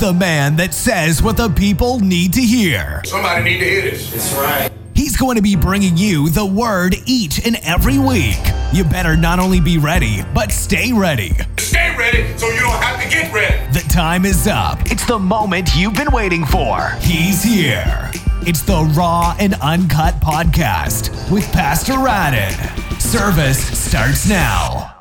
the man that says what the people need to hear. Somebody need to hear this. That's right. He's going to be bringing you the word each and every week. You better not only be ready, but stay ready. Stay ready so you don't have to get ready. The time is up. It's the moment you've been waiting for. He's here. It's the Raw and Uncut Podcast with Pastor Radden. Service starts now.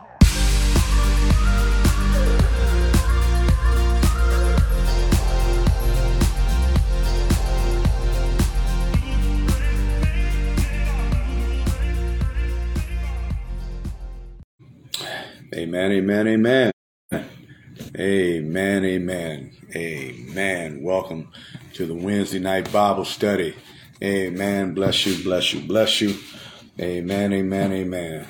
Amen, amen, amen. Amen, amen, amen. Welcome to the Wednesday night Bible study. Amen. Bless you, bless you, bless you. Amen, amen, amen.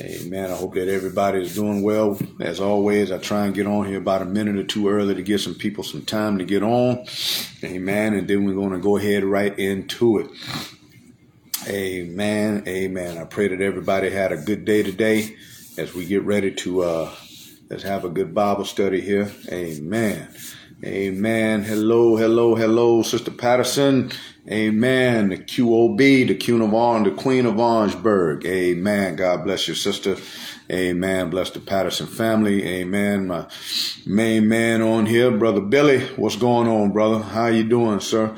Amen. I hope that everybody is doing well. As always, I try and get on here about a minute or two early to give some people some time to get on. Amen. And then we're going to go ahead right into it. Amen, amen. I pray that everybody had a good day today as we get ready to let's have a good Bible study here. Amen. Amen. Hello, hello, hello, Sister Patterson. Amen. The QOB, the Queen of Orange, the Queen of Orangeburg. Amen. God bless your sister. Amen. Bless the Patterson family. Amen. My main man on here, Brother Billy. What's going on, brother? How you doing, sir?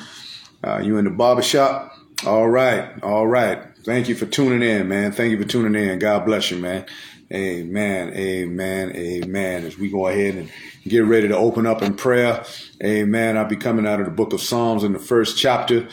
You in the barbershop? All right. All right. Thank you for tuning in, man. Thank you for tuning in. God bless you, man. Amen, amen, amen. As we go ahead and get ready to open up in prayer, amen. I'll be coming out of the book of Psalms in the first chapter.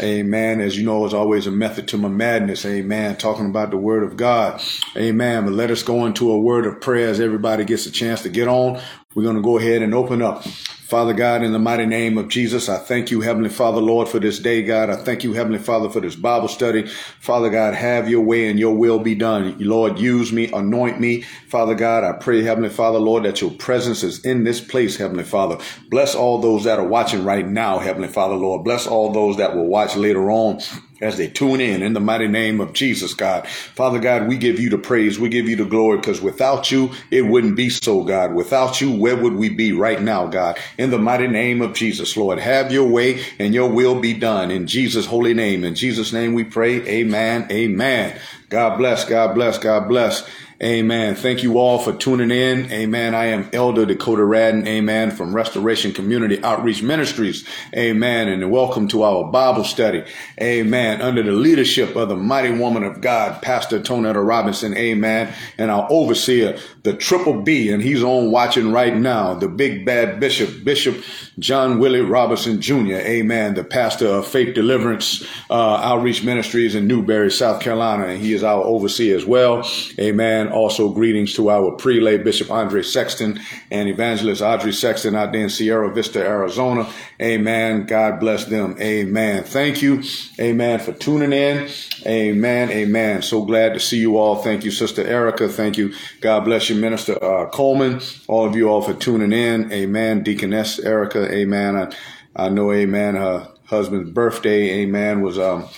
Amen. As you know, it's always a method to my madness. Amen. Talking about the word of God. Amen. But let us go into a word of prayer as everybody gets a chance to get on. We're going to go ahead and open up. Father God, in the mighty name of Jesus, I thank you, Heavenly Father, Lord, for this day, God. I thank you, Heavenly Father, for this Bible study. Father God, have your way and your will be done. Lord, use me, anoint me. Father God, I pray, Heavenly Father, Lord, that your presence is in this place, Heavenly Father. Bless all those that are watching right now, Heavenly Father, Lord. Bless all those that will watch later on as they tune in the mighty name of Jesus, God. Father God, we give you the praise. We give you the glory, because without you, it wouldn't be so, God. Without you, where would we be right now, God? In the mighty name of Jesus, Lord, have your way and your will be done. In Jesus' holy name, in Jesus' name we pray. Amen, amen. God bless, God bless, God bless. Amen. Thank you all for tuning in. Amen. I am Elder Dakota Radden. Amen. From Restoration Community Outreach Ministries. Amen. And welcome to our Bible study. Amen. Under the leadership of the mighty woman of God, Pastor Tonetta Robinson. Amen. And our overseer, the Triple B, and he's on watching right now, the big bad bishop, Bishop John Willie Robinson, Jr. Amen. The pastor of Faith Deliverance Outreach Ministries in Newberry, South Carolina. And he is our overseer as well. Amen. Also, greetings to our prelate, Bishop Andre Sexton and Evangelist Audrey Sexton out there in Sierra Vista, Arizona. Amen. God bless them. Amen. Thank you. Amen. For tuning in. Amen. Amen. So glad to see you all. Thank you, Sister Erica. Thank you. God bless you, Minister Coleman. All of you all for tuning in. Amen. Deaconess Erica. Amen. I know, amen, her husband's birthday, amen, was on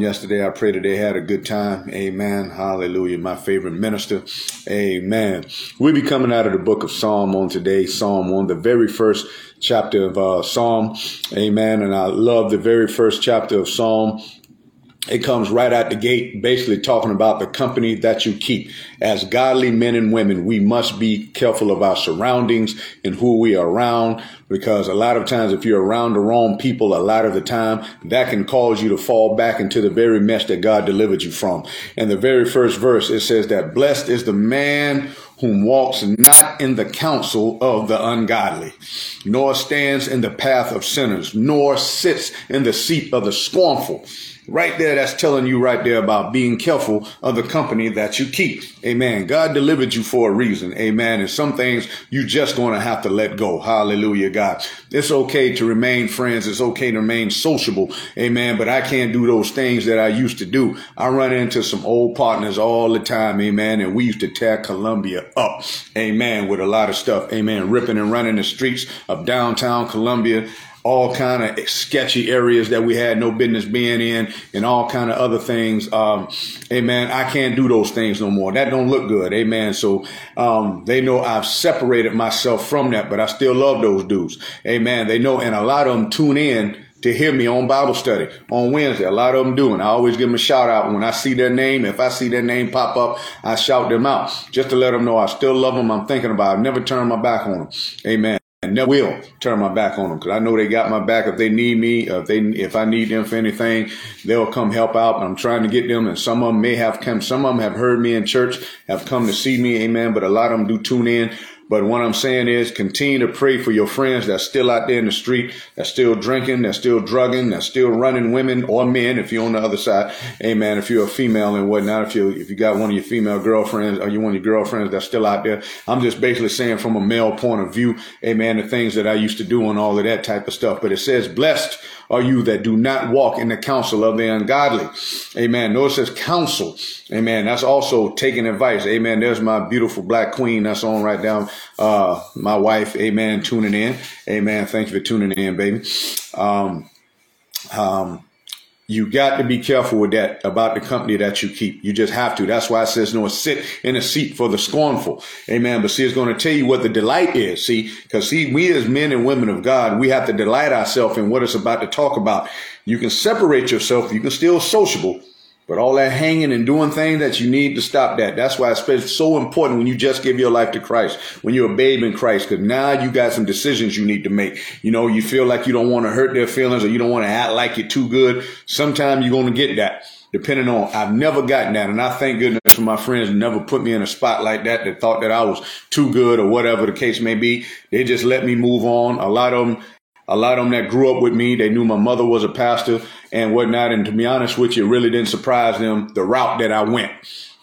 yesterday. I pray that they had a good time. Amen. Hallelujah. My favorite minister. Amen. We'll be coming out of the book of Psalm on today. Psalm 1, the very first chapter of Psalm. Amen. And I love the very first chapter of Psalm. It comes right out the gate, basically talking about the company that you keep. As godly men and women, we must be careful of our surroundings and who we are around, because a lot of times if you're around the wrong people, a lot of the time that can cause you to fall back into the very mess that God delivered you from. And the very first verse, it says that blessed is the man whom walks not in the counsel of the ungodly, nor stands in the path of sinners, nor sits in the seat of the scornful. Right there, that's telling you right there about being careful of the company that you keep. Amen. God delivered you for a reason. Amen. And some things you just going to have to let go. Hallelujah, God. It's okay to remain friends. It's okay to remain sociable. Amen. But I can't do those things that I used to do. I run into some old partners all the time. Amen. And we used to tear Columbia up. Amen. With a lot of stuff. Amen. Ripping and running the streets of downtown Columbia. all kind of sketchy areas that we had no business being in and all kind of other things. Amen. I can't do those things no more. That don't look good. Amen. So they know I've separated myself from that, but I still love those dudes. Amen. They know, and a lot of them tune in to hear me on Bible study on Wednesday. A lot of them do, and I always give them a shout out when I see their name. If I see their name pop up, I shout them out just to let them know I still love them. I'm thinking about it. I've never turned my back on them. Amen. I never will turn my back on them because I know they got my back. If they need me, if I need them for anything, they'll come help out. I'm trying to get them, and some of them may have come. Some of them have heard me in church, have come to see me. Amen. But a lot of them do tune in. But what I'm saying is continue to pray for your friends that's still out there in the street, that's still drinking, that's still drugging, that's still running women or men. If you're on the other side, amen. If you're a female and whatnot, if you got one of your female girlfriends or you one of your girlfriends that's still out there, I'm just basically saying from a male point of view, amen, the things that I used to do and all of that type of stuff. But it says, blessed are you that do not walk in the counsel of the ungodly. Amen. Notice it says counsel. Amen. That's also taking advice. Amen. There's my beautiful black queen that's on right now. My wife, amen, tuning in. Amen. Thank you for tuning in, baby. You got to be careful with that, about the company that you keep. You just have to. That's why it says, no, sit in a seat for the scornful. Amen. But see, it's going to tell you what the delight is. See, because see, we as men and women of God, we have to delight ourselves in what it's about to talk about. You can separate yourself. You can still sociable. But all that hanging and doing things that you need to stop that. That's why it's so important when you just give your life to Christ, when you're a babe in Christ, because now you got some decisions you need to make. You know, you feel like you don't want to hurt their feelings or you don't want to act like you're too good. Sometimes you're going to get that. Depending on, I've never gotten that. And I thank goodness for my friends who never put me in a spot like that, that thought that I was too good or whatever the case may be. They just let me move on. A lot of them that grew up with me, they knew my mother was a pastor and whatnot. And to be honest with you, it really didn't surprise them the route that I went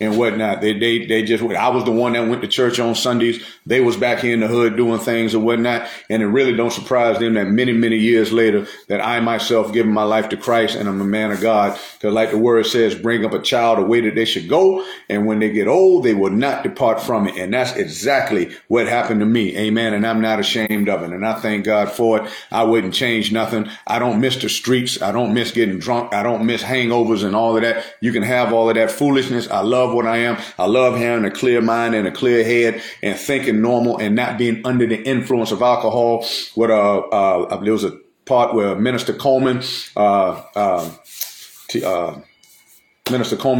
and whatnot. They just went. I was the one that went to church on Sundays. They was back here in the hood doing things and whatnot. And it really don't surprise them that many, many years later that I myself given my life to Christ and I'm a man of God. Because like the word says, bring up a child the way that they should go. And when they get old, they will not depart from it. And that's exactly what happened to me. Amen. And I'm not ashamed of it. And I thank God for it. I wouldn't change nothing. I don't miss the streets. I don't miss getting drunk. I don't miss hangovers and all of that. You can have all of that foolishness. I love what I am. I love having a clear mind and a clear head and thinking normal and not being under the influence of alcohol. What I believe was a part where Minister Coleman,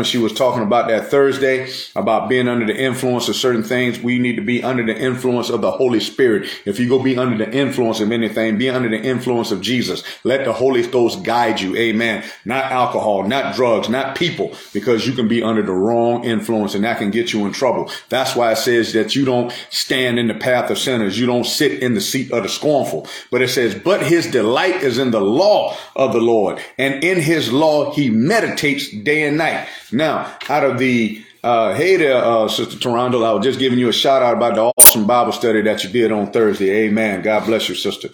she was talking about that Thursday, about being under the influence of certain things. We need to be under the influence of the Holy Spirit. If you go be under the influence of anything, be under the influence of Jesus. Let the Holy Ghost guide you. Amen. Not alcohol, not drugs, not people, because you can be under the wrong influence and that can get you in trouble. That's why it says that you don't stand in the path of sinners. You don't sit in the seat of the scornful. But it says, but his delight is in the law of the Lord, and in his law he meditates day and night. Now, out of the hey there, Sister Tarondel, I was just giving you a shout out about the awesome Bible study that you did on Thursday. Amen. God bless you, sister.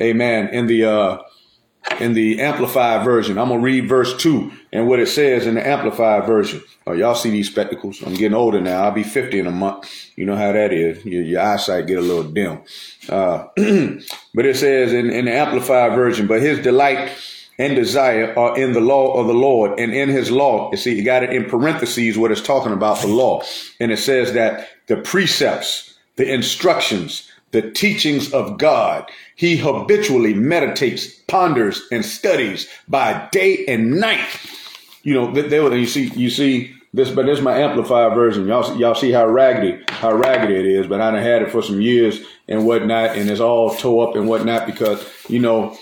Amen. In the Amplified version, I'm gonna read verse 2 and what it says in the Amplified version. Oh, y'all see these spectacles? I'm getting older now. I'll be 50 in a month. You know how that is. Your eyesight get a little dim. But it says in the Amplified version, but his delight and desire are in the law of the Lord, and in his law, you see, you got it in parentheses what it's talking about, the law. And it says that the precepts, the instructions, the teachings of God, he habitually meditates, ponders, and studies by day and night. You know, you see this, but this is my Amplified version. Y'all see how raggedy it is, but I done had it for some years and whatnot, and it's all tore up and whatnot because, you know,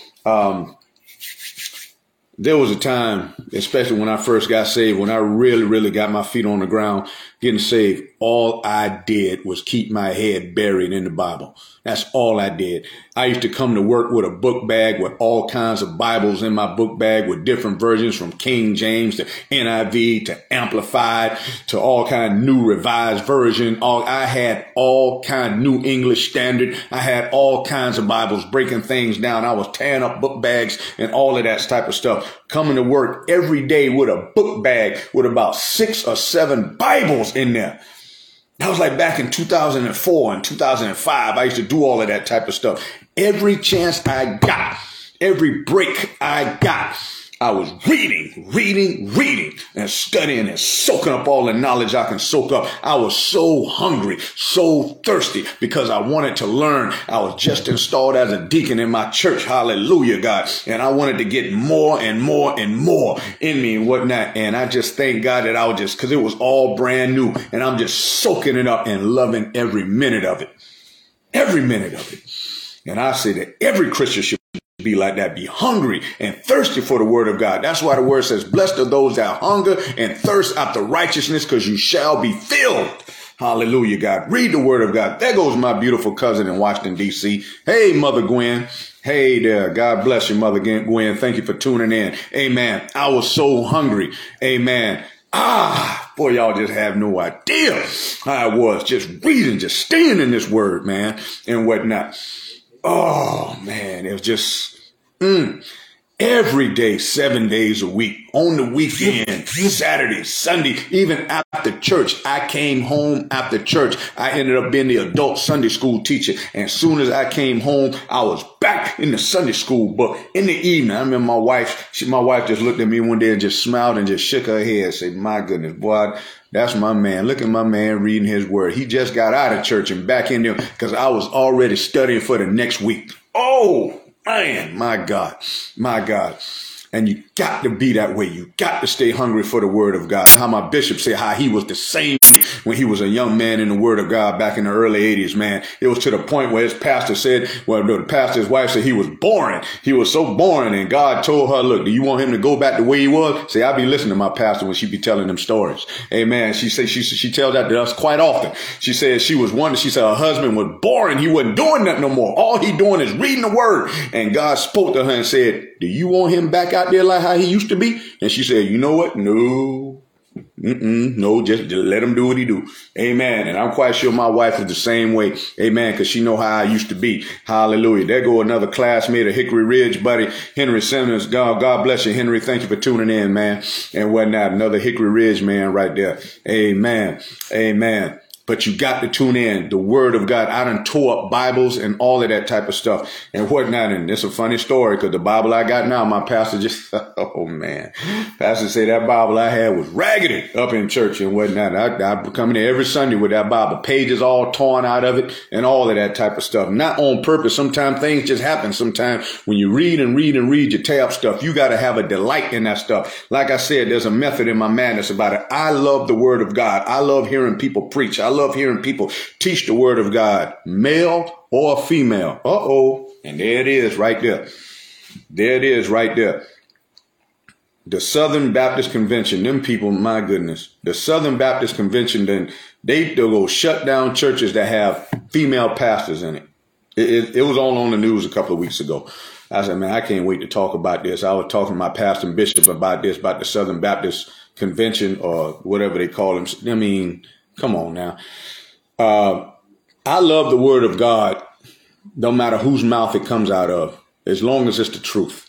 there was a time, especially when I first got saved, when I really, really got my feet on the ground getting saved. All I did was keep my head buried in the Bible. That's all I did. I used to come to work with a book bag with all kinds of Bibles in my book bag with different versions from King James to NIV to Amplified to all kind of new revised version. I had all kind of New English Standard. I had all kinds of Bibles breaking things down. I was tearing up book bags and all of that type of stuff. Coming to work every day with a book bag with about 6 or 7 Bibles in there. That was like back in 2004 and 2005. I used to do all of that type of stuff. Every chance I got, Every break I got, I was reading, and studying and soaking up all the knowledge I can soak up. I was so hungry, so thirsty, because I wanted to learn. I was just installed as a deacon in my church. Hallelujah, God. And I wanted to get more and more and more in me and whatnot. And I just thank God that I was just, because it was all brand new, and I'm just soaking it up and loving every minute of it. Every minute of it. And I say that every Christian should be like that, be hungry and thirsty for the word of God. That's why the word says, blessed are those that hunger and thirst after righteousness, because you shall be filled. Hallelujah, God. Read the word of God. There goes my beautiful cousin in Washington, D.C. Hey, Mother Gwen. Hey there. God bless you, Mother Gwen. Thank you for tuning in. Amen. I was so hungry. Amen. Boy, y'all just have no idea how I was just reading, just staying in this word, man, and whatnot. Oh, man, it was just every day, 7 days a week, on the weekend, Saturday, Sunday, even after church. I came home after church. I ended up being the adult Sunday school teacher. And as soon as I came home, I was back in the Sunday school book in the evening. I remember my wife just looked at me one day and just smiled and just shook her head and said, my goodness, boy, that's my man. Look at my man reading his word. He just got out of church and back in there, because I was already studying for the next week. Oh, man, my God. And you got to be that way. You got to stay hungry for the word of God. How my bishop said how he was the same when he was a young man in the word of God back in the early 80s, man. It was to the point where his wife said he was boring. He was so boring. And God told her, look, do you want him to go back the way he was? Say, I'll be listening to my pastor when she be telling them stories. Amen. She said, she tells that to us quite often. She said she said her husband was boring. He wasn't doing nothing no more. All he doing is reading the word. And God spoke to her and said, do you want him back out there like how he used to be? And she said, you know what? No, just let him do what he do. Amen. And I'm quite sure my wife is the same way. Amen. Because she know how I used to be. Hallelujah. There go another classmate of Hickory Ridge, buddy. Henry Simmons. God bless you, Henry. Thank you for tuning in, man. And whatnot. Another Hickory Ridge man right there. Amen. Amen. But you got to tune in. The word of God. I done tore up Bibles and all of that type of stuff and whatnot. And it's a funny story, because the Bible I got now, my pastor just, oh man. Pastor say that Bible I had was raggedy up in church and whatnot. I come in there every Sunday with that Bible, pages all torn out of it and all of that type of stuff. Not on purpose. Sometimes things just happen. Sometimes when you read, you tear up stuff. You got to have a delight in that stuff. Like I said, there's a method in my madness about it. I love the word of God. I love hearing people preach. I love hearing people teach the word of God, male or female. And there it is right there. The Southern Baptist Convention, them people, my goodness, the Southern Baptist Convention, then they'll go shut down churches that have female pastors in it. It was all on the news a couple of weeks ago. I said, man, I can't wait to talk about this. I was talking to my pastor and bishop about this, about the Southern Baptist Convention or whatever they call them. I mean, come on now. I love the word of God, no matter whose mouth it comes out of, as long as it's the truth.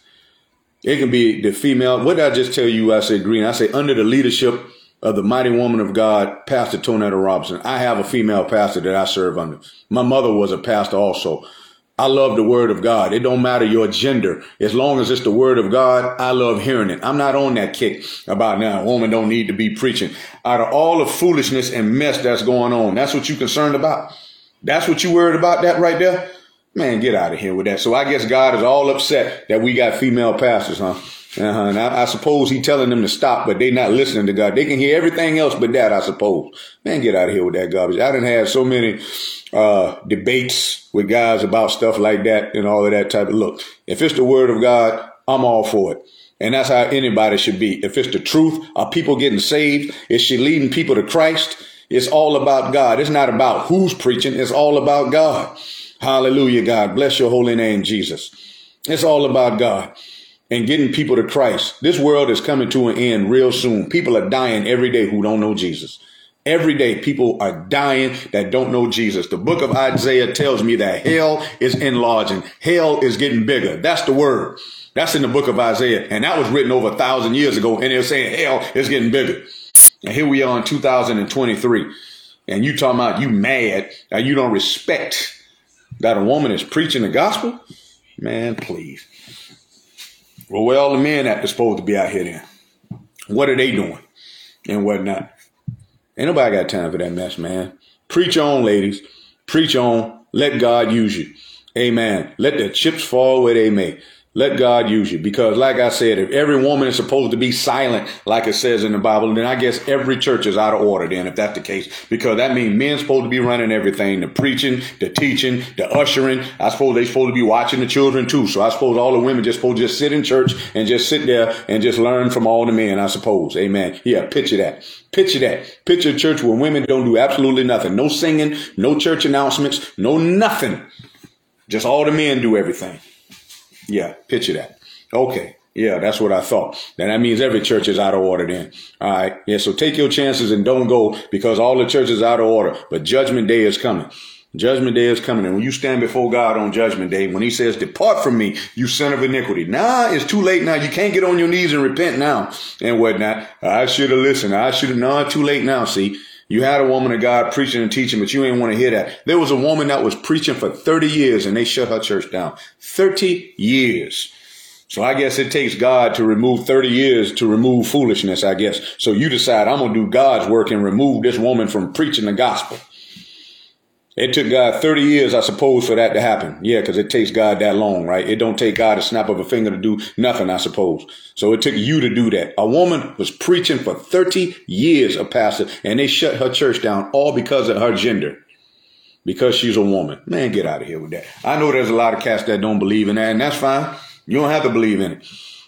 It can be the female. What did I just tell you? I said Green. I say under the leadership of the mighty woman of God, Pastor Tonetta Robinson. I have a female pastor that I serve under. My mother was a pastor also. I love the word of God. It don't matter your gender. As long as it's the word of God, I love hearing it. I'm not on that kick about now. A woman don't need to be preaching. Out of all the foolishness and mess that's going on, that's what you concerned about? That's what you worried about, that right there? Man, get out of here with that. So I guess God is all upset that we got female pastors, huh? And I suppose he's telling them to stop, but they not listening to God. They can hear everything else but that, I suppose. Man, get out of here with that garbage. I done had so many debates with guys about stuff like that and all of that type of look. If it's the word of God, I'm all for it. And that's how anybody should be. If it's the truth, are people getting saved? Is she leading people to Christ? It's all about God. It's not about who's preaching. It's all about God. Hallelujah, God. Bless your holy name, Jesus. It's all about God. And getting people to Christ. This world is coming to an end real soon. People are dying every day who don't know Jesus. Every day people are dying that don't know Jesus. The book of Isaiah tells me that hell is enlarging. Hell is getting bigger. That's the word. That's in the book of Isaiah. And that was written over 1,000 years ago. And they're saying hell is getting bigger. And here we are in 2023. And you talking about you mad and you don't respect that a woman is preaching the gospel? Man, please. Well, where all the men at that's supposed to be out here then? What are they doing and whatnot? Ain't nobody got time for that mess, man. Preach on, ladies. Preach on. Let God use you. Amen. Let the chips fall where they may. Let God use you. Because like I said, if every woman is supposed to be silent, like it says in the Bible, then I guess every church is out of order then, if that's the case. Because that means men's supposed to be running everything, the preaching, the teaching, the ushering. I suppose they're supposed to be watching the children too. So I suppose all the women just supposed to just sit in church and just sit there and just learn from all the men, I suppose. Amen. Yeah, picture that. Picture that. Picture a church where women don't do absolutely nothing. No singing, no church announcements, no nothing. Just all the men do everything. Yeah, picture that. Okay. Yeah, that's what I thought. Then that means every church is out of order then. All right. Yeah, so take your chances and don't go because all the church is out of order. But judgment day is coming. Judgment day is coming. And when you stand before God on judgment day, when he says, depart from me, you son of iniquity. Nah, it's too late now. You can't get on your knees and repent now and whatnot. I should have listened. I should have. Nah, too late now. See, you had a woman of God preaching and teaching, but you ain't want to hear that. There was a woman that was preaching for 30 years and they shut her church down. 30 years. So I guess it takes God to remove 30 years to remove foolishness, I guess. So you decide I'm going to do God's work and remove this woman from preaching the gospel. It took God 30 years, I suppose, for that to happen. Yeah, because it takes God that long, right? It don't take God a snap of a finger to do nothing, I suppose. So it took you to do that. A woman was preaching for 30 years, a pastor, and they shut her church down all because of her gender, because she's a woman. Man, get out of here with that. I know there's a lot of cats that don't believe in that, and that's fine. You don't have to believe in it.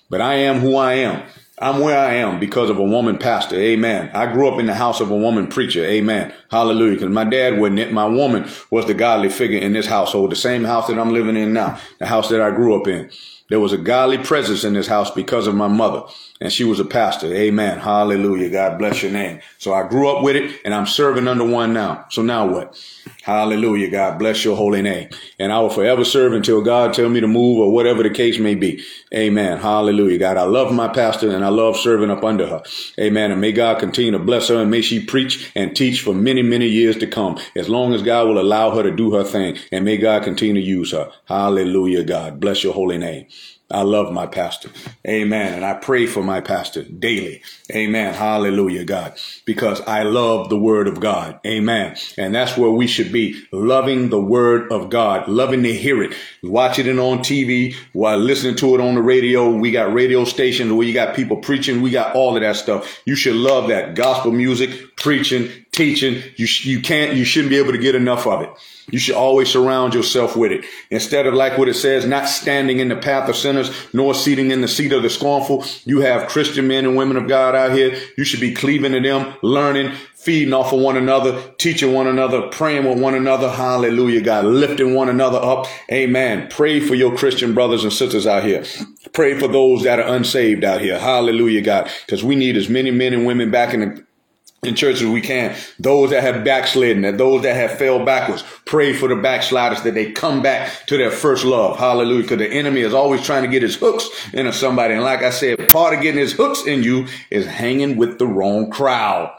But I am who I am. I'm where I am because of a woman pastor. Amen. I grew up in the house of a woman preacher. Amen. Hallelujah. Because my dad wasn't it. My woman was the godly figure in this household, the same house that I'm living in now, the house that I grew up in. There was a godly presence in this house because of my mother, and she was a pastor. Amen. Hallelujah. God bless your name. So I grew up with it, and I'm serving under one now. So now what? Hallelujah. God bless your holy name. And I will forever serve until God tell me to move or whatever the case may be. Amen. Hallelujah. God, I love my pastor, and I love serving up under her. Amen. And may God continue to bless her, and may she preach and teach for many, many years to come, as long as God will allow her to do her thing. And may God continue to use her. Hallelujah. God bless your holy name. I love my pastor. Amen. And I pray for my pastor daily. Amen. Hallelujah, God. Because I love the word of God. Amen. And that's where we should be, loving the word of God, loving to hear it, watching it on TV, while listening to it on the radio. We got radio stations where you got people preaching. We got all of that stuff. You should love that gospel music, preaching, teaching. You shouldn't be able to get enough of it. You should always surround yourself with it. Instead of like what it says, not standing in the path of sinners, nor seating in the seat of the scornful. You have Christian men and women of God out here. You should be cleaving to them, learning, feeding off of one another, teaching one another, praying with one another. Hallelujah, God, lifting one another up. Amen. Pray for your Christian brothers and sisters out here. Pray for those that are unsaved out here. Hallelujah, God, because we need as many men and women back in the in churches we can, those that have backslidden and those that have fell backwards, pray for the backsliders that they come back to their first love. Hallelujah. Because the enemy is always trying to get his hooks into somebody. And like I said, part of getting his hooks in you is hanging with the wrong crowd.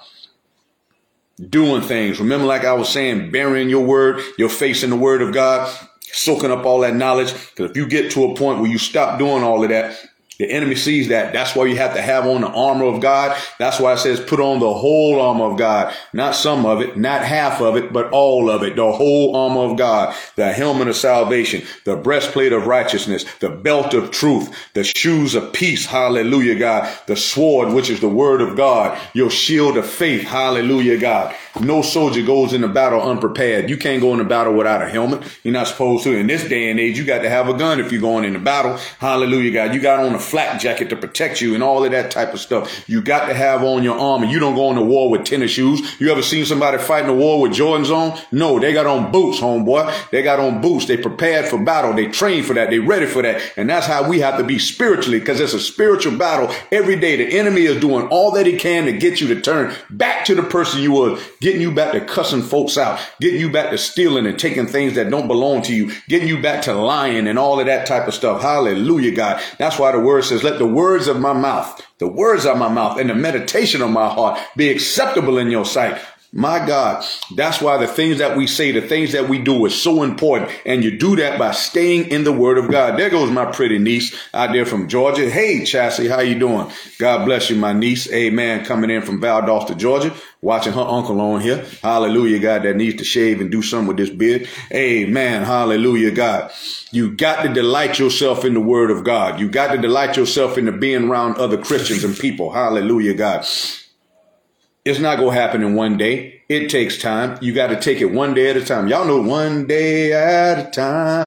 Doing things. Remember, like I was saying, burying your word, your face in the word of God, soaking up all that knowledge. Because if you get to a point where you stop doing all of that, the enemy sees that. That's why you have to have on the armor of God. That's why it says put on the whole armor of God. Not some of it, not half of it, but all of it. The whole armor of God. The helmet of salvation. The breastplate of righteousness. The belt of truth. The shoes of peace. Hallelujah, God. The sword, which is the word of God. Your shield of faith. Hallelujah, God. No soldier goes into battle unprepared. You can't go into battle without a helmet. You're not supposed to. In this day and age, you got to have a gun if you're going into battle. Hallelujah, God. You got on a flak jacket to protect you and all of that type of stuff. You got to have on your armor. You don't go into war with tennis shoes. You ever seen somebody fighting a war with Jordans on? No, they got on boots, homeboy. They got on boots. They prepared for battle. They trained for that. They ready for that. And that's how we have to be spiritually, because it's a spiritual battle every day. The enemy is doing all that he can to get you to turn back to the person you were. Getting you back to cussing folks out, getting you back to stealing and taking things that don't belong to you, getting you back to lying and all of that type of stuff. Hallelujah, God. That's why the word says, let the words of my mouth and the meditation of my heart be acceptable in your sight. My God, that's why the things that we say, the things that we do is so important. And you do that by staying in the Word of God. There goes my pretty niece out there from Georgia. Hey, Chassie, how you doing? God bless you, my niece. Amen. Coming in from Valdosta, Georgia, watching her uncle on here. Hallelujah, God, that needs to shave and do something with this beard. Amen. Hallelujah, God. You got to delight yourself in the Word of God. You got to delight yourself into being around other Christians and people. Hallelujah, God. It's not going to happen in one day. It takes time. You got to take it one day at a time. Y'all know one day at a time.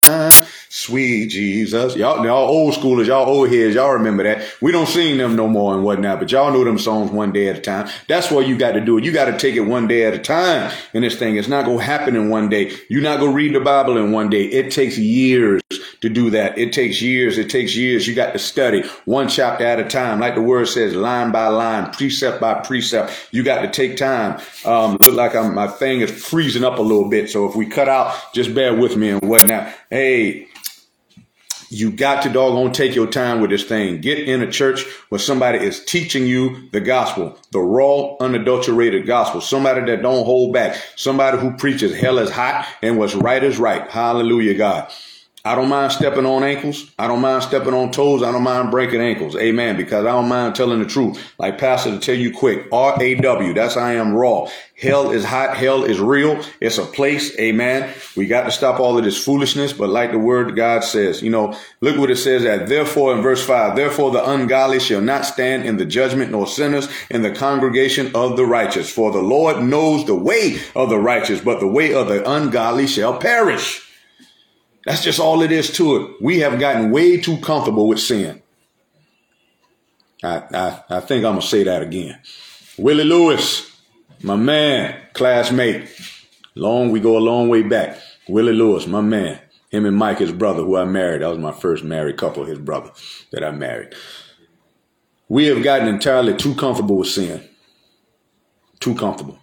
Sweet Jesus. Y'all old schoolers, y'all old heads, y'all remember that. We don't sing them no more and whatnot, but y'all know them songs one day at a time. That's what you got to do. You got to take it one day at a time in this thing. It's not going to happen in one day. You're not going to read the Bible in one day. It takes years to do that. It takes years. It takes years. You got to study one chapter at a time. Like the word says, line by line, precept by precept. You got to take time. Look like my thing is freezing up a little bit. So if we cut out, just bear with me and whatnot. Hey, you got to doggone take your time with this thing. Get in a church where somebody is teaching you the gospel, the raw, unadulterated gospel. Somebody that don't hold back. Somebody who preaches hell is hot and what's right is right. Hallelujah, God. I don't mind stepping on ankles. I don't mind stepping on toes. I don't mind breaking ankles. Amen. Because I don't mind telling the truth. Like Pastor, to tell you quick, R-A-W. That's I am raw. Hell is hot. Hell is real. It's a place. Amen. We got to stop all of this foolishness. But like the word God says, look what it says that. Therefore, in verse 5, therefore the ungodly shall not stand in the judgment, nor sinners in the congregation of the righteous. For the Lord knows the way of the righteous, but the way of the ungodly shall perish. That's just all it is to it. We have gotten way too comfortable with sin. I think I'm going to say that again. Willie Lewis, my man, classmate. We go a long way back. Willie Lewis, my man. Him and Mike, his brother, who I married. That was my first married couple, his brother that I married. We have gotten entirely too comfortable with sin. Too comfortable.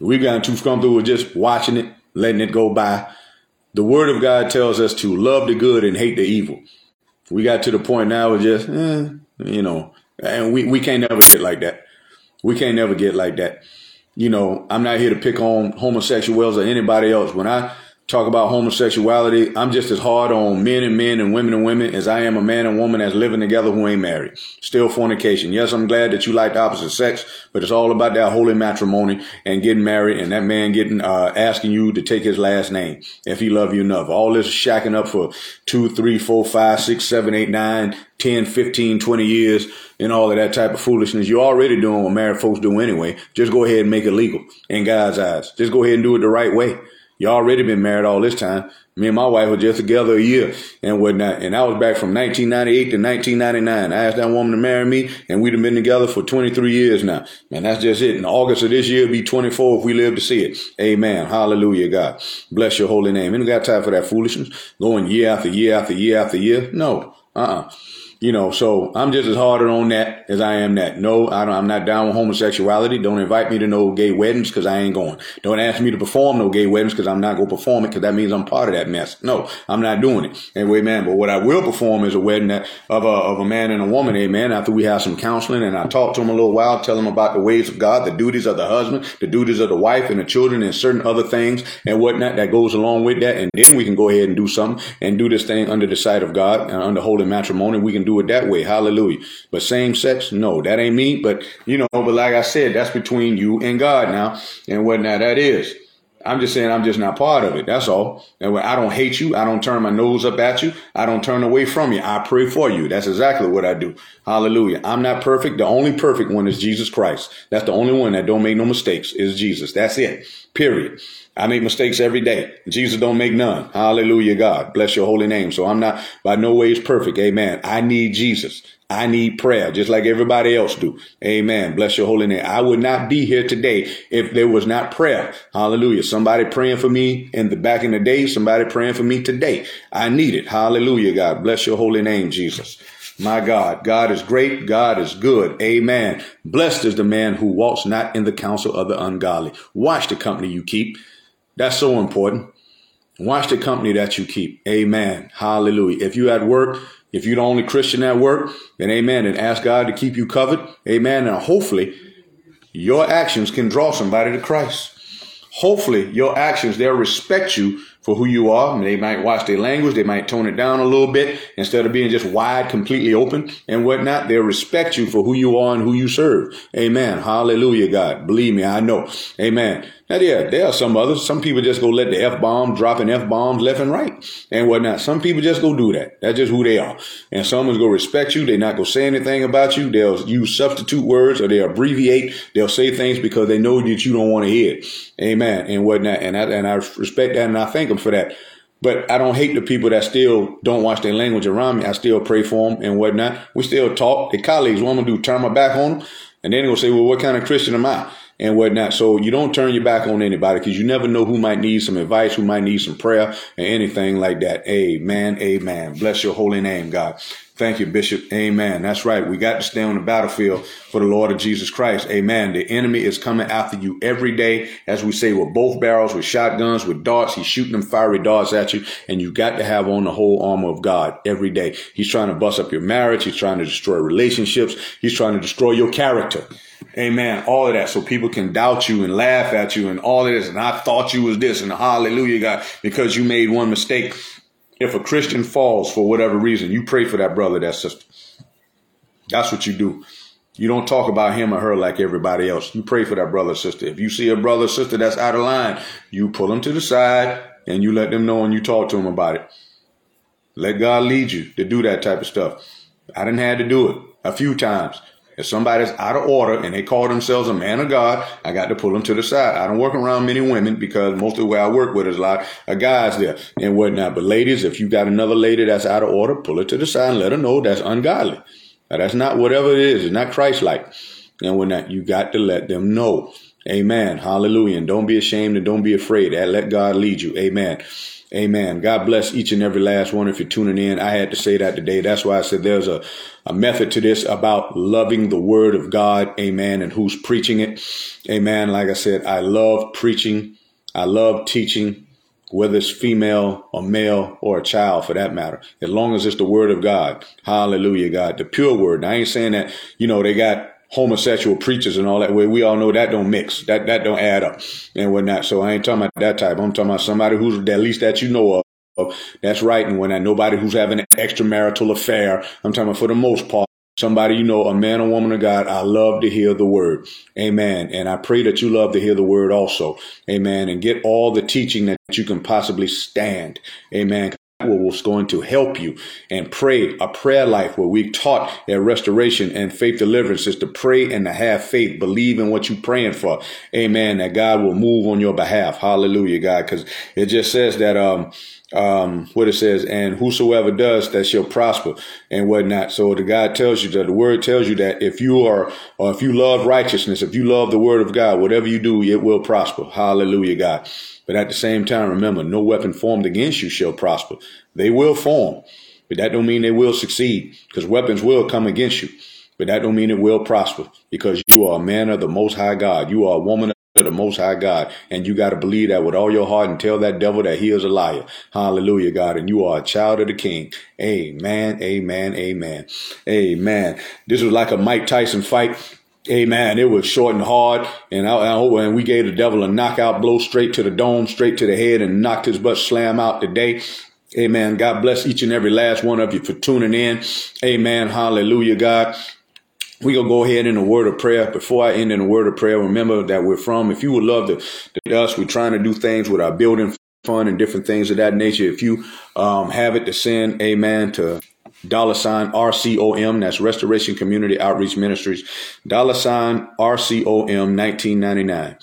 We've gotten too comfortable with just watching it, letting it go by. The word of God tells us to love the good and hate the evil. We got to the point now of just, and we can't never get like that. We can't never get like that. I'm not here to pick on homosexuals or anybody else. When I talk about homosexuality, I'm just as hard on men and women as I am a man and woman that's living together who ain't married. Still fornication. Yes, I'm glad that you like the opposite sex, but it's all about that holy matrimony and getting married and that man getting asking you to take his last name if he love you enough. All this shacking up for 2, 3, 4, 5, 6, 7, 8, 9, 10, 15, 20 years and all of that type of foolishness. You're already doing what married folks do anyway. Just go ahead and make it legal in God's eyes. Just go ahead and do it the right way. You already been married all this time. Me and my wife were just together a year and whatnot. And I was back from 1998 to 1999. I asked that woman to marry me, and we've been together for 23 years now. Man, that's just it. In August of this year, it'll be 24 if we live to see it. Amen. Hallelujah, God. Bless your holy name. You don't got time for that foolishness going year after year after year after year. No. So I'm just as hard on that as I am that. No, I'm not down with homosexuality. Don't invite me to no gay weddings because I ain't going. Don't ask me to perform no gay weddings because I'm not going to perform it because that means I'm part of that mess. No, I'm not doing it. Anyway, man, but what I will perform is a wedding of a man and a woman, amen, after we have some counseling and I talk to them a little while, tell them about the ways of God, the duties of the husband, the duties of the wife and the children and certain other things and whatnot that goes along with that. And then we can go ahead and do something and do this thing under the sight of God and under holy matrimony. We can do it that way. Hallelujah. But same sex, no, that ain't me. But, but like I said, that's between you and God now and whatnot that is. I'm just saying I'm just not part of it. That's all. And I don't hate you. I don't turn my nose up at you. I don't turn away from you. I pray for you. That's exactly what I do. Hallelujah. I'm not perfect. The only perfect one is Jesus Christ. That's the only one that don't make no mistakes is Jesus. That's it. Period. I make mistakes every day. Jesus don't make none. Hallelujah, God. Bless your holy name. So I'm not by no ways perfect. Amen. I need Jesus. I need prayer just like everybody else do. Amen. Bless your holy name. I would not be here today if there was not prayer. Hallelujah. Somebody praying for me back in the day. Somebody praying for me today. I need it. Hallelujah, God. Bless your holy name, Jesus. My God. God is great. God is good. Amen. Blessed is the man who walks not in the counsel of the ungodly. Watch the company you keep. That's so important. Watch the company that you keep. Amen. Hallelujah. If you're at work, if you're the only Christian at work, then amen. And ask God to keep you covered. Amen. And hopefully Your actions can draw somebody to Christ. Hopefully, your actions, they'll respect you for who you are. They might watch their language. They might tone it down a little bit instead of being just wide, completely open and whatnot. They'll respect you for who you are and who you serve. Amen. Hallelujah, God. Believe me, I know. Amen. Now, yeah, there are some others. Some people just go let the F-bomb, dropping F-bombs left and right and whatnot. Some people just go do that. That's just who they are. And someone's going to respect you. They're not going to say anything about you. They'll use substitute words or they'll abbreviate. They'll say things because they know that you don't want to hear it. Amen. And whatnot. And I respect that and I thank them for that. But I don't hate the people that still don't watch their language around me. I still pray for them and whatnot. We still talk. The colleagues, what I'm going to do, turn my back on them. And then they'll say, well, what kind of Christian am I? And whatnot. So you don't turn your back on anybody because you never know who might need some advice, who might need some prayer and anything like that. Amen. Amen. Bless your holy name, God. Thank you, Bishop. Amen. That's right. We got to stay on the battlefield for the Lord of Jesus Christ. Amen. The enemy is coming after you every day, as we say, with both barrels, with shotguns, with darts. He's shooting them fiery darts at you, and you got to have on the whole armor of God every day. He's trying to bust up your marriage. He's trying to destroy relationships. He's trying to destroy your character. Amen. All of that. So people can doubt you and laugh at you and all of this. And I thought you was this and hallelujah, God, because you made one mistake. If a Christian falls for whatever reason, you pray for that brother, that sister. That's what you do. You don't talk about him or her like everybody else. You pray for that brother or sister. If you see a brother or sister that's out of line, you pull them to the side and you let them know and you talk to them about it. Let God lead you to do that type of stuff. I done had to do it a few times. If somebody's out of order and they call themselves a man of God, I got to pull them to the side. I don't work around many women because most of the way I work with is a lot of guys there and whatnot. But ladies, if you got another lady that's out of order, pull her to the side and let her know that's ungodly. Now, that's not whatever it is. It's not Christ-like and whatnot. You got to let them know. Amen. Hallelujah. And don't be ashamed and don't be afraid. Let God lead you. Amen. Amen. God bless each and every last one. If you're tuning in, I had to say that today. That's why I said there's a method to this about loving the word of God. Amen. And who's preaching it. Amen. Like I said, I love preaching. I love teaching, whether it's female or male or a child for that matter, as long as it's the word of God. Hallelujah, God, the pure word. Now, I ain't saying that, you know, they got homosexual preachers and all that way. We all know that don't mix. That don't add up and whatnot. So I ain't talking about that type. I'm talking about somebody who's at least that you know of. That's right. And when I nobody who's having an extramarital affair, I'm talking about for the most part. Somebody, you know, a man or woman of God, I love to hear the word. Amen. And I pray that you love to hear the word also. Amen. And get all the teaching that you can possibly stand. Amen. What's going to help you and pray a prayer life where we taught at Restoration and Faith Deliverance is to pray and to have faith, believe in what you're praying for. Amen. That God will move on your behalf. Hallelujah, God. Because it just says that, what it says, and whosoever does that shall prosper and whatnot. So the God tells you that the word tells you that if you are, or if you love righteousness, if you love the word of God, whatever you do, it will prosper. Hallelujah, God. But at the same time, remember, no weapon formed against you shall prosper. They will form, but that don't mean they will succeed, because weapons will come against you. But that don't mean it will prosper, because you are a man of the Most High God. You are a woman of the Most High God. And you got to believe that with all your heart and tell that devil that he is a liar. Hallelujah, God. And you are a child of the King. Amen, amen, amen, amen. This was like a Mike Tyson fight. Amen. It was short and hard. And we gave the devil a knockout blow straight to the dome, straight to the head, and knocked his butt slam out today. Amen. God bless each and every last one of you for tuning in. Amen. Hallelujah, God. We're going to go ahead in a word of prayer. Before I end in a word of prayer, remember that we're from, if you would love to us, we're trying to do things with our building fund and different things of that nature. If you have it to send, amen, to $RCOM, that's Restoration Community Outreach Ministries, $RCOM 1999.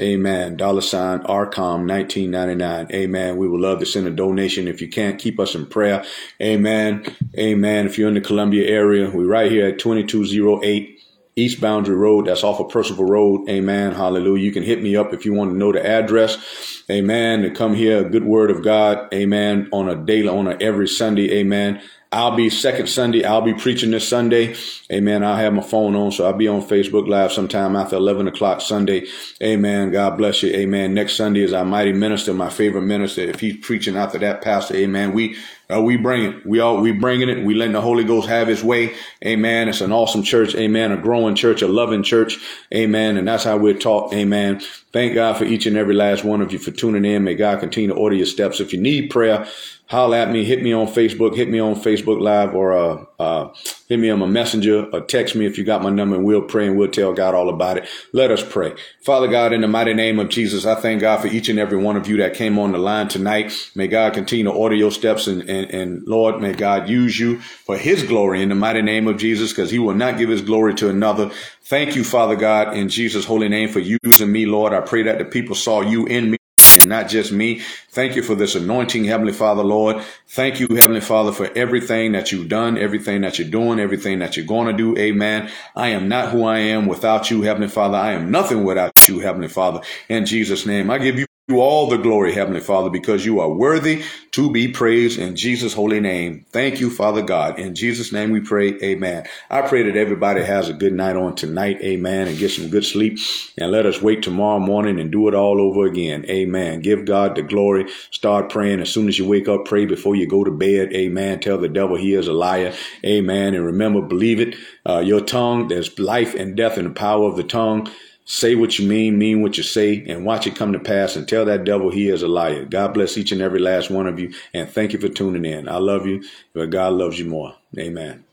Amen. $RCOM 1999. Amen. We would love to send a donation. If you can't, keep us in prayer. Amen. Amen. If you're in the Columbia area, we're right here at 2208. East Boundary Road, that's off of Percival Road. Amen. Hallelujah. You can hit me up if you want to know the address. Amen. To come here, a good word of God. Amen. On a daily, on a every Sunday. Amen. I'll be second Sunday. I'll be preaching this Sunday. Amen. I'll have my phone on, so I'll be on Facebook Live sometime after 11 o'clock Sunday. Amen. God bless you. Amen. Next Sunday is our mighty minister, my favorite minister. If he's preaching after that, pastor, amen. We bring it. We bringing it. We letting the Holy Ghost have his way. Amen. It's an awesome church. Amen. A growing church, a loving church. Amen. And that's how we're taught. Amen. Thank God for each and every last one of you for tuning in. May God continue to order your steps. If you need prayer, holler at me, hit me on Facebook, hit me on Facebook Live, or hit me on my messenger, or text me if you got my number, and we'll pray and we'll tell God all about it. Let us pray. Father God, in the mighty name of Jesus, I thank God for each and every one of you that came on the line tonight. May God continue to order your steps, and Lord, may God use you for his glory in the mighty name of Jesus, because he will not give his glory to another. Thank you, Father God, in Jesus' holy name for using me, Lord. I pray that the people saw you in me, and not just me. Thank you for this anointing, Heavenly Father, Lord. Thank you, Heavenly Father, for everything that you've done, everything that you're doing, everything that you're going to do. Amen. I am not who I am without you, Heavenly Father. I am nothing without you, Heavenly Father. In Jesus' name, I give you all the glory, Heavenly Father, because you are worthy to be praised in Jesus' holy name. Thank you, Father God. In Jesus' name we pray. Amen. I pray that everybody has a good night on tonight. Amen. And get some good sleep. And let us wake tomorrow morning and do it all over again. Amen. Give God the glory. Start praying. As soon as you wake up, pray before you go to bed. Amen. Tell the devil he is a liar. Amen. And remember, believe it. Your tongue, there's life and death in the power of the tongue. Say what you mean what you say, and watch it come to pass, and tell that devil he is a liar. God bless each and every last one of you, and thank you for tuning in. I love you, but God loves you more. Amen.